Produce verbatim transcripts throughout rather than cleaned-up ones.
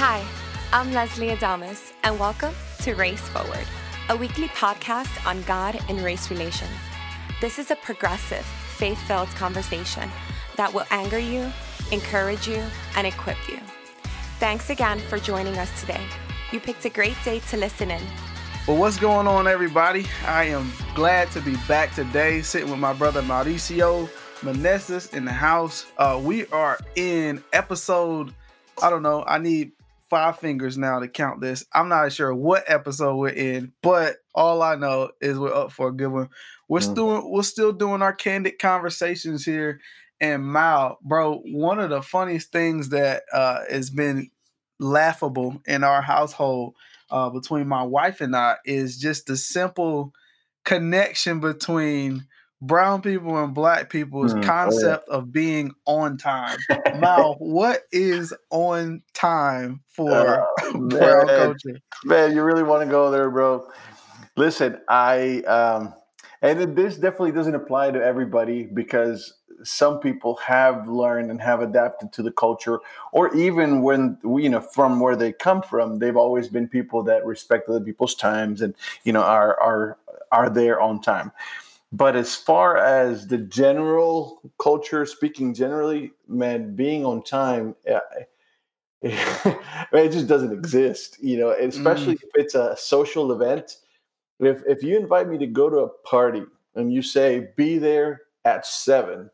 Hi, I'm Leslie Adamas, and welcome to Race Forward, a weekly podcast on God and race relations. This is a progressive, faith-filled conversation that will anger you, encourage you, and equip you. Thanks again for joining us today. You picked a great day to listen in. Well, what's going on, everybody? I am glad to be back today, sitting with my brother Mauricio Meneses in the house. Uh, we are in episode, I don't know, I need five fingers now to count this. I'm not sure what episode we're in, but all I know is we're up for a good one. We're, mm. still, we're still doing our Candid Conversations here. And Mal, bro, one of the funniest things that uh, has been laughable in our household Uh, between my wife and I is just the simple connection between brown people and black people's mm, concept oh yeah. of being on time. Mal, what is on time for uh, brown man, culture? Man, you really want to go there, bro. Listen, I, um, and this definitely doesn't apply to everybody because some people have learned and have adapted to the culture, or even when, you know, from where they come from, they've always been people that respect other people's times and, you know, are are are there on time. But as far as the general culture, speaking generally, man, being on time, uh, it just doesn't exist, you know, especially mm. if it's a social event. If if you invite me to go to a party and you say, be there at seven,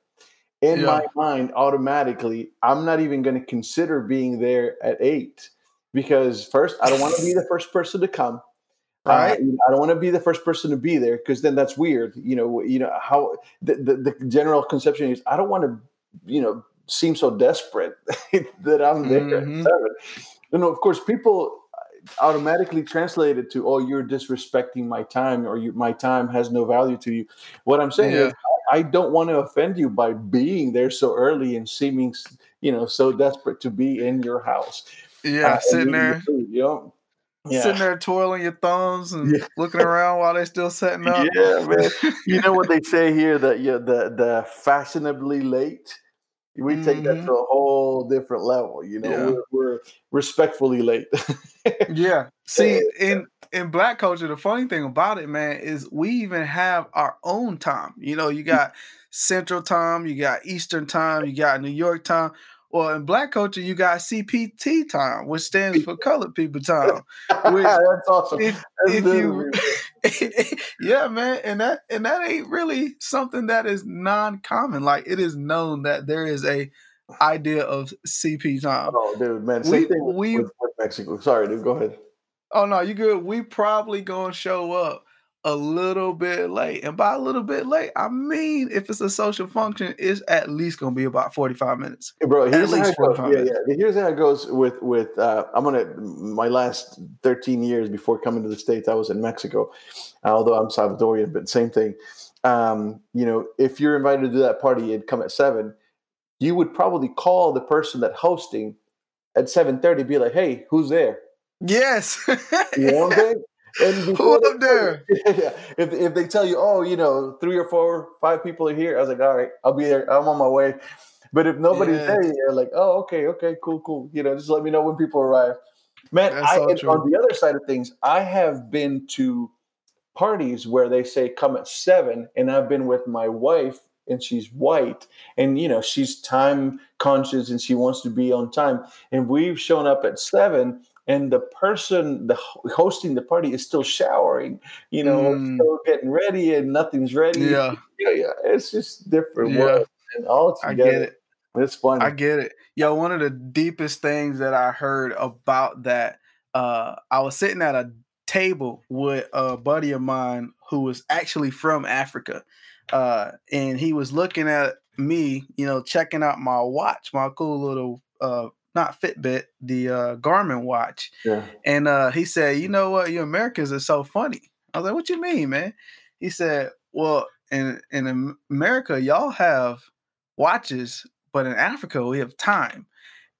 in yeah. my mind, automatically, I'm not even going to consider being there at eight because first, I don't want to be the first person to come. All right. Uh, I don't want to be the first person to be there because then that's weird. You know, you know how the, the, the general conception is, I don't want to, you know, seem so desperate that I'm there mm-hmm. at seven. You know, of course, people automatically translated to, oh, you're disrespecting my time, or you, my time has no value to you. What I'm saying yeah. is, I don't want to offend you by being there so early and seeming, you know, so desperate to be in your house. Yeah, uh, sitting there, food, you know? yeah. sitting there twirling your thumbs and yeah. looking around while they're still setting up. Yeah, man. You know what they say here, that yeah, the the fashionably late. We take mm-hmm. that to a whole different level, you know. Yeah. We're, we're respectfully late. yeah. See, in in black culture, the funny thing about it, man, is we even have our own time. You know, you got Central Time, you got Eastern Time, you got New York Time. Well, in black culture, you got C P T time, which stands for colored people time. Which, that's awesome. If, that's if you, yeah, man, and that and that ain't really something that is non-common. Like, it is known that there is a idea of C P time. Oh, dude, man, same we, thing with, we, with Mexico. Sorry, dude, go ahead. Oh no, you good? We probably gonna show up a little bit late. And by a little bit late, I mean, if it's a social function, it's at least going to be about forty-five minutes. Hey bro, here's at least forty-five yeah, minutes. Yeah. Here's how it goes with, with uh, I'm going to, my last thirteen years before coming to the States, I was in Mexico, although I'm Salvadorian, but same thing. Um, you know, if you're invited to that party, it'd come at seven, you would probably call the person that hosting at seven thirty, be like, hey, who's there? Yes. You know what I'm saying? And who up there? Yeah, if if they tell you, oh, you know, three or four, five people are here, I was like, all right, I'll be there. I'm on my way. But if nobody's yeah. there, you're like, oh, okay, okay, cool, cool. You know, just let me know when people arrive. Man, I, on the other side of things, I have been to parties where they say come at seven, and I've been with my wife, and she's white, and you know, she's time conscious, and she wants to be on time, and we've shown up at seven. And the person the hosting the party is still showering, you know, mm. still getting ready, and nothing's ready. Yeah, yeah, yeah. It's just different yeah. world. And all together, I get it. It's funny. I get it. Yo, one of the deepest things that I heard about that, uh, I was sitting at a table with a buddy of mine who was actually from Africa, uh, and he was looking at me, you know, checking out my watch, my cool little uh. Not Fitbit, the uh, Garmin watch. Yeah. And uh, he said, you know what? You Americans are so funny. I was like, what you mean, man? He said, well, in, in America, y'all have watches, but in Africa, we have time.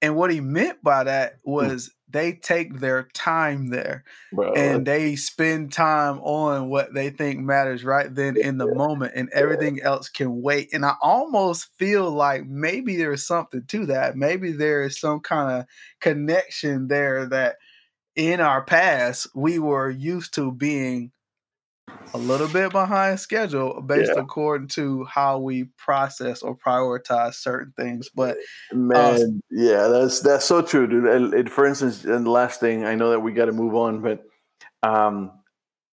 And what he meant by that was they take their time there, bro, and they spend time on what they think matters right then in the yeah. moment, and everything yeah. else can wait. And I almost feel like maybe there's something to that. Maybe there is some kind of connection there that in our past, we were used to being a little bit behind schedule based yeah. according to how we process or prioritize certain things. But man, uh, yeah, that's that's so true, dude. And, and for instance, and the last thing, I know that we got to move on, but um,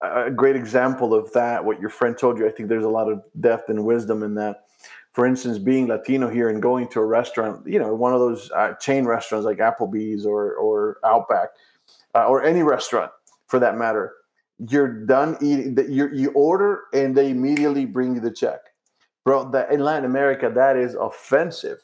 a great example of that, what your friend told you, I think there's a lot of depth and wisdom in that. For instance, being Latino here and going to a restaurant, you know, one of those uh, chain restaurants like Applebee's or or Outback uh, or any restaurant for that matter. You're done eating. You you order and they immediately bring you the check, bro. That in Latin America, that is offensive.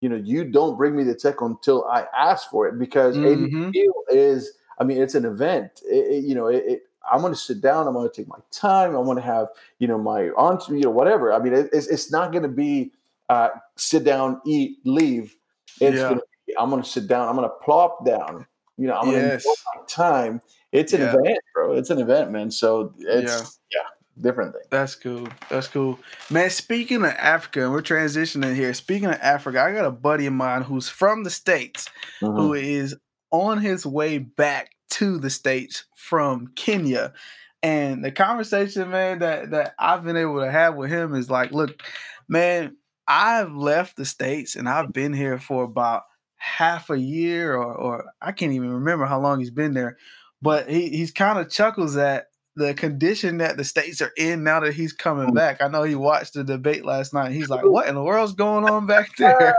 You know, you don't bring me the check until I ask for it, because mm-hmm. a is. I mean, it's an event. It, it, you know, it, it, I'm going to sit down. I'm going to take my time. I'm going to have you know my aunt, you know, whatever. I mean, it, it's it's not going to be uh, sit down, eat, leave. It's yeah. gonna be, I'm going to sit down. I'm going to plop down. You know, I'm going to yes. enjoy my time. It's an yeah. event, bro. It's an event, man. So it's yeah. yeah, different thing. That's cool. That's cool, man. Speaking of Africa, and we're transitioning here. Speaking of Africa, I got a buddy of mine who's from the States, mm-hmm. who is on his way back to the States from Kenya, and the conversation, man, that that I've been able to have with him is like, look, man, I've left the States and I've been here for about half a year, or or I can't even remember how long he's been there. But he he's kind of chuckles at the condition that the States are in now that he's coming back. I know he watched the debate last night. He's like, what in the world's going on back there?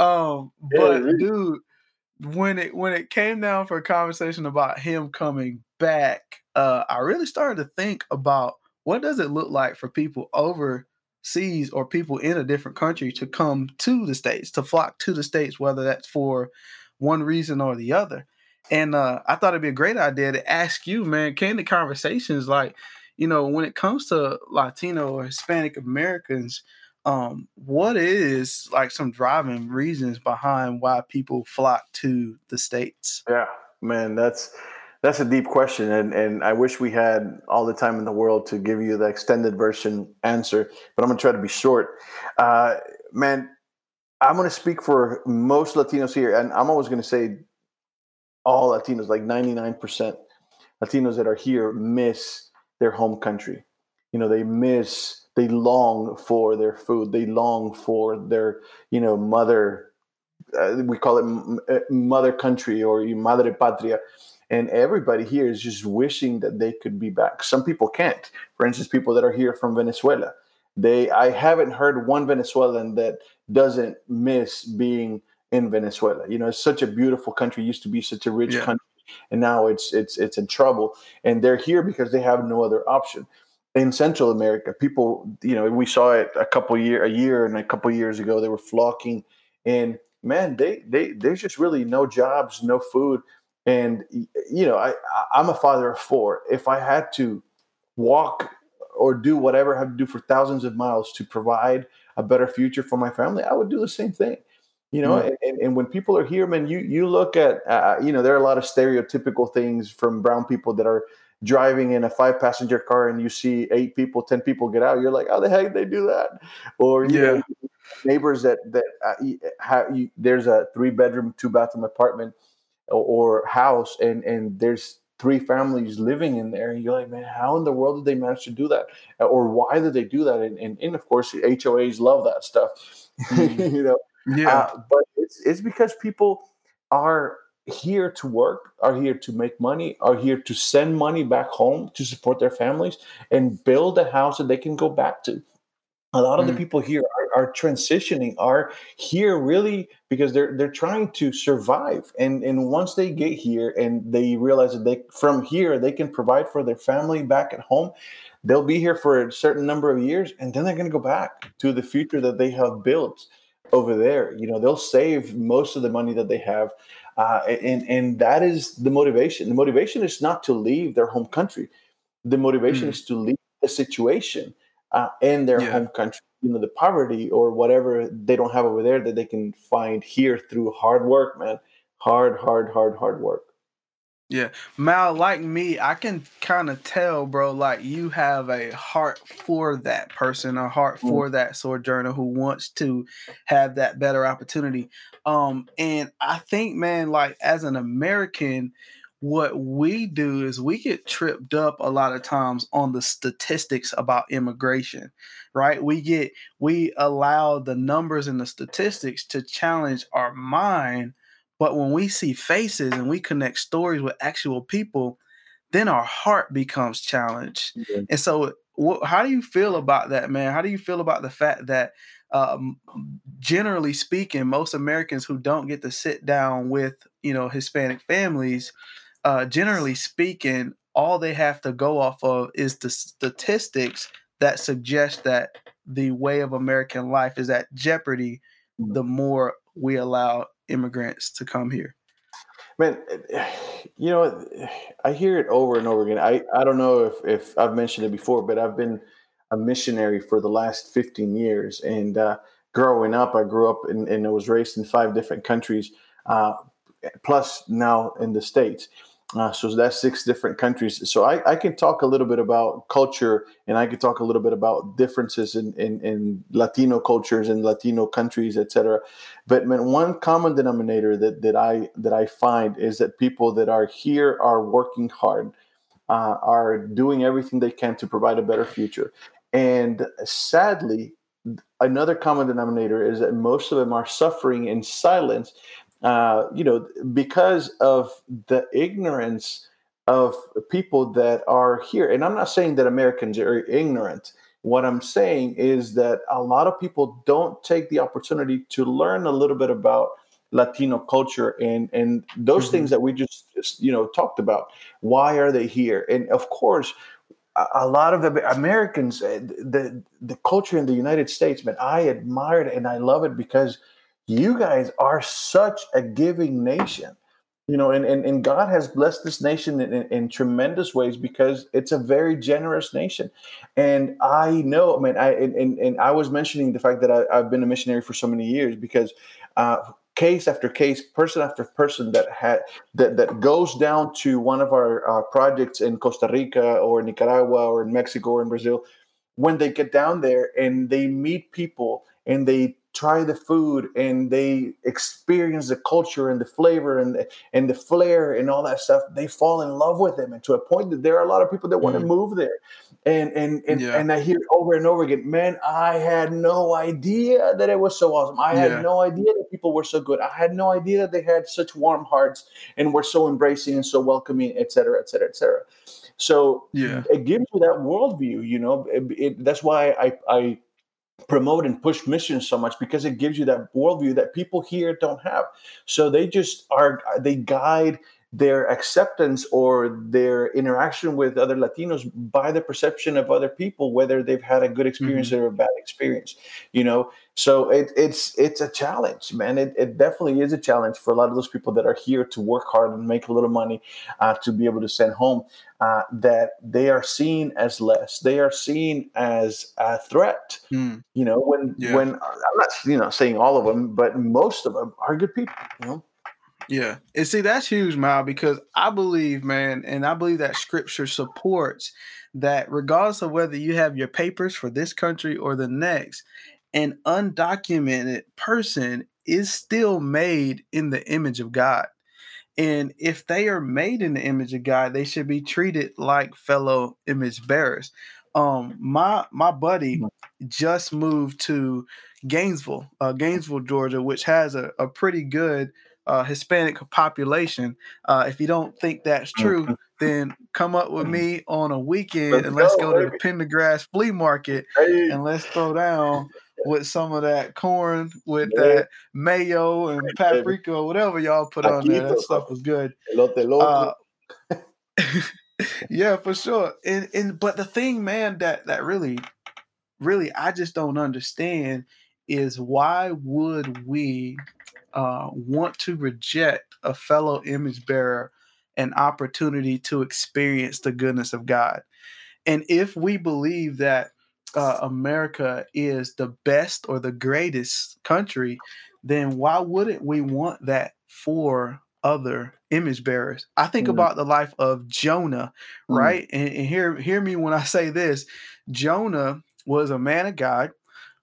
Um, but dude, when it when it came down for a conversation about him coming back, uh, I really started to think about what does it look like for people overseas or people in a different country to come to the States, to flock to the States, whether that's for one reason or the other. And uh, I thought it'd be a great idea to ask you, man, Candid Conversations, like, you know, when it comes to Latino or Hispanic Americans, um, what is like some driving reasons behind why people flock to the States? Yeah, man, that's that's a deep question. And, and I wish we had all the time in the world to give you the extended version answer, but I'm going to try to be short. Uh, man, I'm going to speak for most Latinos here, and I'm always going to say, all Latinos, like ninety-nine percent Latinos that are here miss their home country. You know, they miss, they long for their food. They long for their, you know, mother, uh, we call it mother country or madre patria. And everybody here is just wishing that they could be back. Some people can't. For instance, people that are here from Venezuela. They, I haven't heard one Venezuelan that doesn't miss being in Venezuela. You know, it's such a beautiful country, it used to be such a rich yeah. country, and now it's it's it's in trouble. And they're here because they have no other option. In Central America, people, you know, we saw it a couple year a year and a couple years ago, they were flocking, and man, they they there's just really no jobs, no food. And you know, I I'm a father of four. If I had to walk or do whatever I have to do for thousands of miles to provide a better future for my family, I would do the same thing. You know, mm-hmm. and, and when people are here, man, you you look at, uh, you know, there are a lot of stereotypical things from brown people that are driving in a five passenger car and you see eight people, ten people get out. You're like, how the heck did they do that? Or, you yeah. know, neighbors that, that uh, have, you, there's a three bedroom, two bathroom apartment or, or house and, and there's three families living in there. And you're like, man, how in the world did they manage to do that? Or why did they do that? And, and, and of course, H O As love that stuff, mm-hmm. you know. Yeah, uh, but it's it's because people are here to work, are here to make money, are here to send money back home to support their families and build a house that they can go back to. A lot of mm. the people here are, are transitioning, are here really because they're they're trying to survive. And and once they get here and they realize that they from here they can provide for their family back at home, they'll be here for a certain number of years and then they're going to go back to the future that they have built over there. You know, they'll save most of the money that they have. Uh, and, and that is the motivation. The motivation is not to leave their home country. The motivation mm. is to leave the situation uh, in their yeah. home country, you know, the poverty or whatever they don't have over there that they can find here through hard work, man. Hard, hard, hard, hard work. Yeah. Mal, like me, I can kind of tell, bro, like you have a heart for that person, a heart mm. for that sojourner who wants to have that better opportunity. Um, and I think, man, like as an American, what we do is we get tripped up a lot of times on the statistics about immigration, right? We get, we allow the numbers and the statistics to challenge our mind. But when we see faces and we connect stories with actual people, then our heart becomes challenged. Yeah. And so wh- how do you feel about that, man? How do you feel about the fact that, um, generally speaking, most Americans who don't get to sit down with, you know, Hispanic families, uh, generally speaking, all they have to go off of is the statistics that suggest that the way of American life is at jeopardy mm-hmm. the more we allow immigrants to come here? Man, you know, I hear it over and over again. I, I don't know if, if I've mentioned it before, but I've been a missionary for the last fifteen years. And uh, growing up, I grew up in, and I was raised in five different countries, uh, plus now in the States. Uh, so that's six different countries. So I, I can talk a little bit about culture, and I can talk a little bit about differences in, in, in Latino cultures and Latino countries, et cetera. But man, one common denominator that, that I that I find is that people that are here are working hard, uh, are doing everything they can to provide a better future. And sadly, another common denominator is that most of them are suffering in silence. Uh, you know, because of the ignorance of people that are here. And I'm not saying that Americans are ignorant. What I'm saying is that a lot of people don't take the opportunity to learn a little bit about Latino culture and, and those mm-hmm. things that we just, just, you know, talked about. Why are they here? And of course, a lot of Americans, the, the culture in the United States, man, I admire it and I love it because you guys are such a giving nation, you know, and, and, and God has blessed this nation in, in, in tremendous ways because it's a very generous nation. And I know, I mean, I and, and I was mentioning the fact that I, I've been a missionary for so many years because uh, case after case, person after person that had that, that goes down to one of our uh, projects in Costa Rica or Nicaragua or in Mexico or in Brazil, when they get down there and they meet people and they try the food and they experience the culture and the flavor and the, and the flair and all that stuff, they fall in love with them. And to a point that there are a lot of people that want mm. to move there. And and and, yeah. and I hear it over and over again, man, I had no idea that it was so awesome. I had yeah. no idea that people were so good. I had no idea that they had such warm hearts and were so embracing and so welcoming, et cetera, et cetera, et cetera. So yeah. it gives you that worldview, you know. It, it, that's why I I promote and push missions so much, because it gives you that worldview that people here don't have. So they just are, they guide their acceptance or their interaction with other Latinos by the perception of other people, whether they've had a good experience mm-hmm. or a bad experience, you know? So it, it's, it's a challenge, man. It, it definitely is a challenge for a lot of those people that are here to work hard and make a little money uh, to be able to send home, uh, that they are seen as less, they are seen as a threat, mm. you know, when, yeah. when I'm not, you know, saying all of them, but most of them are good people, you know? Yeah. And see, that's huge, Mal, because I believe, man, and I believe that scripture supports that regardless of whether you have your papers for this country or the next, an undocumented person is still made in the image of God. And if they are made in the image of God, they should be treated like fellow image bearers. Um, my my buddy just moved to Gainesville, uh, Gainesville, Georgia, which has a, a pretty good Uh, Hispanic population. Uh, if you don't think that's true, then come up with me on a weekend let's and let's go, go to the Pendergrass Flea Market hey. and let's throw down with some of that corn, with yeah. that mayo and paprika, or whatever y'all put on there. That stuff was good. Uh, yeah, for sure. And and but the thing, man, that that really, really, I just don't understand is why would we Uh, want to reject a fellow image bearer an opportunity to experience the goodness of God. And if we believe that uh, America is the best or the greatest country, then why wouldn't we want that for other image bearers. I think mm. about the life of Jonah, right? Mm. And, and hear, hear me when I say this. Jonah was a man of God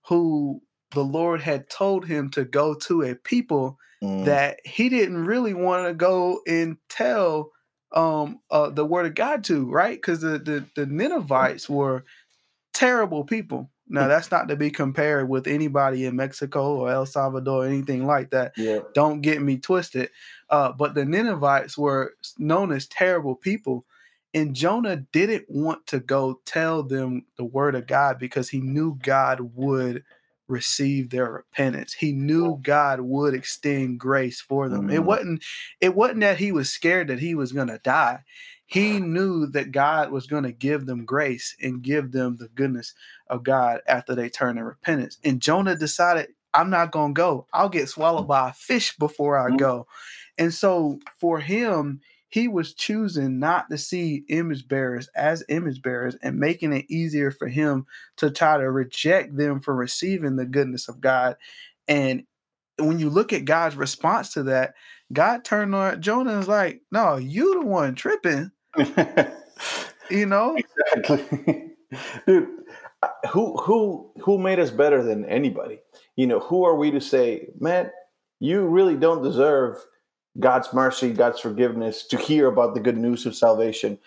who the Lord had told him to go to a people mm. that he didn't really want to go and tell um, uh, the word of God to, right? Because the, the, the Ninevites were terrible people. Now, that's not to be compared with anybody in Mexico or El Salvador or anything like that. Yeah. Don't get me twisted. Uh, but the Ninevites were known as terrible people. And Jonah didn't want to go tell them the word of God because he knew God would receive their repentance. He knew God would extend grace for them. Mm-hmm. It wasn't, it wasn't that he was scared that he was going to die. He knew that God was going to give them grace and give them the goodness of God after they turned in repentance. And Jonah decided, I'm not going to go. I'll get swallowed by a fish before I go. And so for him, he was choosing not to see image bearers as image bearers and making it easier for him to try to reject them for receiving the goodness of God. And when you look at God's response to that, God turned on Jonah and was like, no, you the one tripping. You know? Exactly. Dude, who who who made us better than anybody? You know, who are we to say, man, you really don't deserve God's mercy, God's forgiveness, to hear about the good news of salvation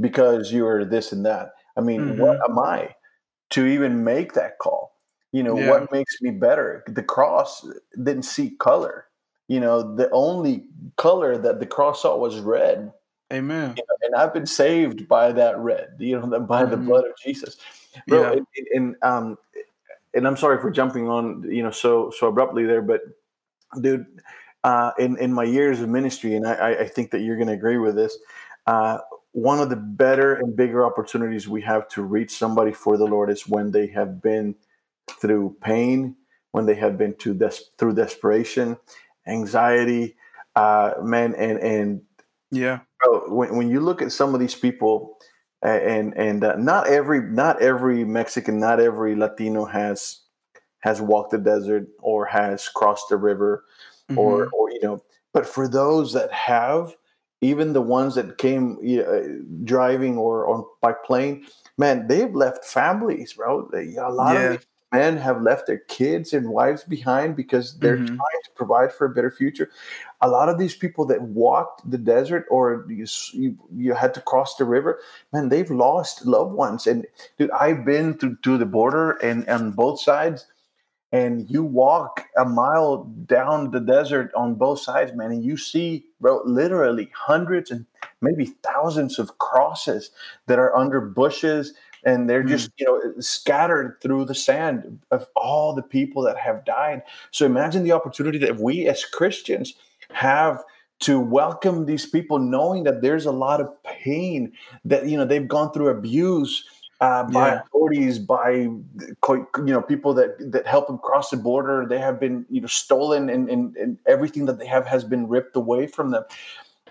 because you're this and that. I mean, mm-hmm. what am I to even make that call? You know, yeah. what makes me better? The cross didn't see color. You know, the only color that the cross saw was red. Amen. You know, and I've been saved by that red, you know, by mm-hmm. the blood of Jesus. Bro, yeah. and, and, um, and I'm sorry for jumping on, you know, so so abruptly there, but dude, uh, in, in my years of ministry, and I, I think that you're going to agree with this, uh, one of the better and bigger opportunities we have to reach somebody for the Lord is when they have been through pain, when they have been to des- through desperation, anxiety, uh, man, and and yeah. Bro, when when you look at some of these people, and and uh, not every not every Mexican, not every Latino has has walked the desert or has crossed the river, mm-hmm. or or you know, but for those that have, even the ones that came you know, driving or on by plane, man, they've left families, bro. They, a lot yeah. of these men have left their kids and wives behind because they're mm-hmm. trying to provide for a better future. A lot of these people that walked the desert or you, you, you had to cross the river, man, they've lost loved ones. And dude, I've been to, to the border and on both sides, and you walk a mile down the desert on both sides, man, and you see, bro, literally hundreds and maybe thousands of crosses that are under bushes. And they're just, you know, scattered through the sand of all the people that have died. So imagine the opportunity that we as Christians have to welcome these people, knowing that there's a lot of pain that, you know, they've gone through abuse uh, by yeah. authorities, by, you know, people that, that help them cross the border. They have been, you know, stolen and, and, and everything that they have has been ripped away from them.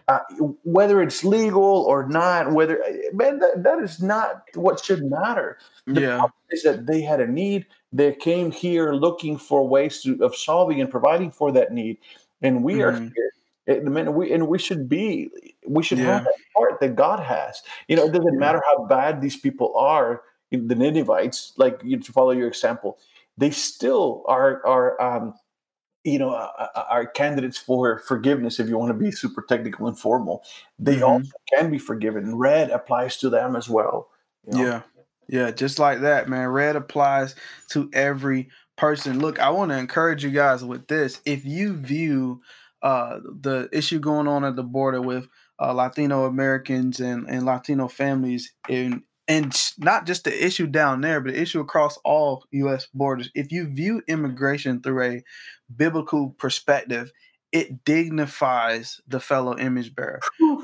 Uh, whether it's legal or not, whether man, that, that is not what should matter. The yeah. problem is that they had a need. They came here looking for ways to, of solving and providing for that need, and we mm-hmm. are here. It, man, we and we should be. We should yeah. have that heart that God has. You know, it doesn't matter how bad these people are. The Ninevites, like you, to follow your example, they still are are. Um, you know, uh, our candidates for forgiveness, if you want to be super technical and formal, they mm-hmm. also can be forgiven. Red applies to them as well. You know? Yeah. Yeah. Just like that, man. Red applies to every person. Look, I want to encourage you guys with this. If you view uh, the issue going on at the border with uh, Latino Americans and, and Latino families in And not just the issue down there, but the issue across all U S borders. If you view immigration through a biblical perspective, it dignifies the fellow image bearer.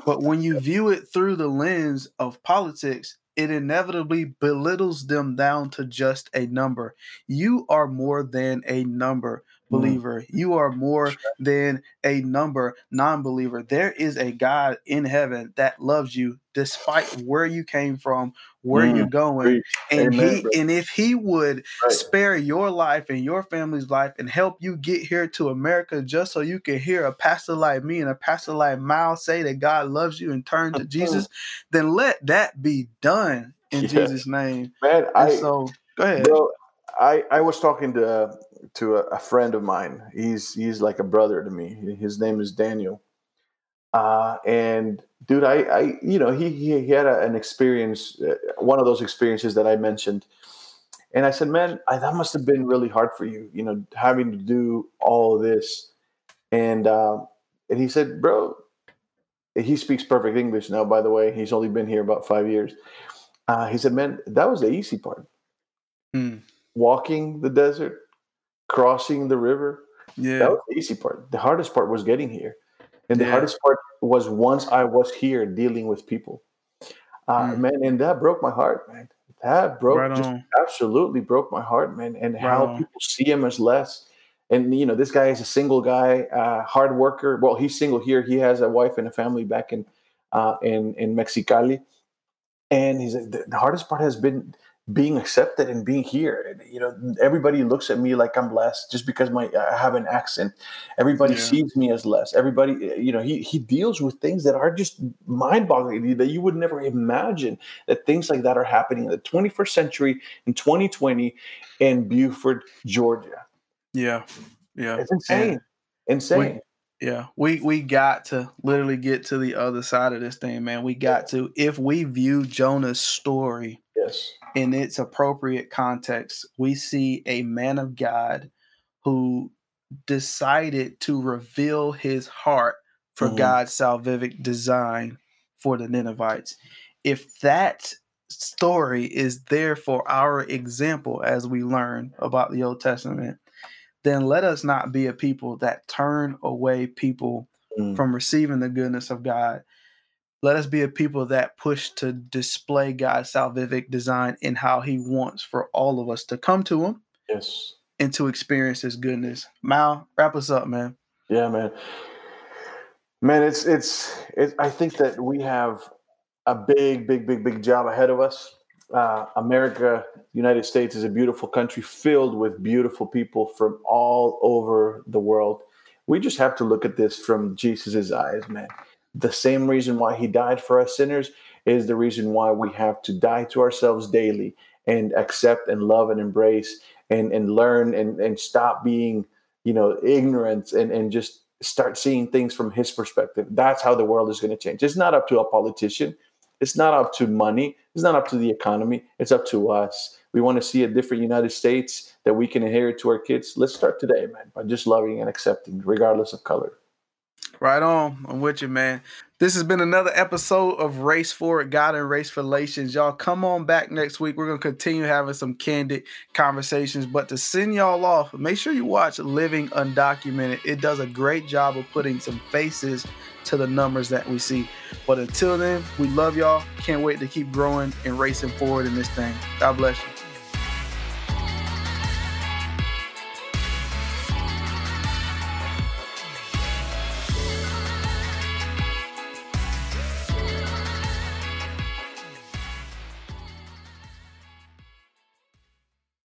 But when you view it through the lens of politics, it inevitably belittles them down to just a number. You are more than a number, believer. Mm. You are more than a number, non-believer. There is a God in heaven that loves you despite where you came from, where mm, you're going. And Amen, he, bro. and if he would right. spare your life and your family's life and help you get here to America just so you can hear a pastor like me and a pastor like Miles say that God loves you and turn to Jesus, then let that be done in yeah. Jesus' name. Man, I, so go ahead. Bro, I, I was talking to uh, to a, a friend of mine. He's he's like a brother to me. His name is Daniel. Uh, and dude, I, I, you know, he, he, he had a, an experience, uh, one of those experiences that I mentioned. And I said, man, I, that must've been really hard for you, you know, having to do all this. And, um, uh, and he said, bro, he speaks perfect English now, by the way, he's only been here about five years. Uh, he said, man, that was the easy part. Mm. Walking the desert, crossing the river. Yeah. That was the easy part. The hardest part was getting here. And the yeah. hardest part was once I was here dealing with people, uh, mm. man, and that broke my heart, man. That broke, right just absolutely broke my heart, man. And right how on. people see him as less. And you know, this guy is a single guy, uh, hard worker. Well, he's single here. He has a wife and a family back in uh, in in Mexicali. And he's the, the hardest part has been being accepted and being here. And, you know, everybody looks at me like I'm less just because my I have an accent. Everybody yeah. sees me as less. Everybody, you know, he he deals with things that are just mind-boggling, that you would never imagine that things like that are happening in the twenty-first century in twenty twenty in Buford, Georgia. Yeah, yeah, it's insane, yeah. insane. We- Yeah, we we got to literally get to the other side of this thing, man. We got to, if we view Jonah's story yes. in its appropriate context, we see a man of God who decided to reveal his heart for mm-hmm. God's salvific design for the Ninevites. If that story is there for our example, as we learn about the Old Testament, then let us not be a people that turn away people mm. from receiving the goodness of God. Let us be a people that push to display God's salvific design in how he wants for all of us to come to him yes. and to experience his goodness. Mal, wrap us up, man. Yeah, man. Man, it's, it's, it, I think that we have a big, big, big, big job ahead of us. Uh, America, United States is a beautiful country filled with beautiful people from all over the world. We just have to look at this from Jesus's eyes, man. The same reason why he died for us sinners is the reason why we have to die to ourselves daily and accept and love and embrace and, and learn and, and stop being, you know, ignorant and, and just start seeing things from his perspective. That's how the world is going to change. It's not up to a politician. It's not up to money. It's not up to the economy. It's up to us. We want to see a different United States that we can inherit to our kids. Let's start today, man, by just loving and accepting, regardless of color. Right on. I'm with you, man. This has been another episode of Race Forward, God and Race Relations. Y'all come on back next week. We're going to continue having some candid conversations. But to send y'all off, make sure you watch Living Undocumented. It does a great job of putting some faces to the numbers that we see. But until then, we love y'all. Can't wait to keep growing and racing forward in this thing. God bless you.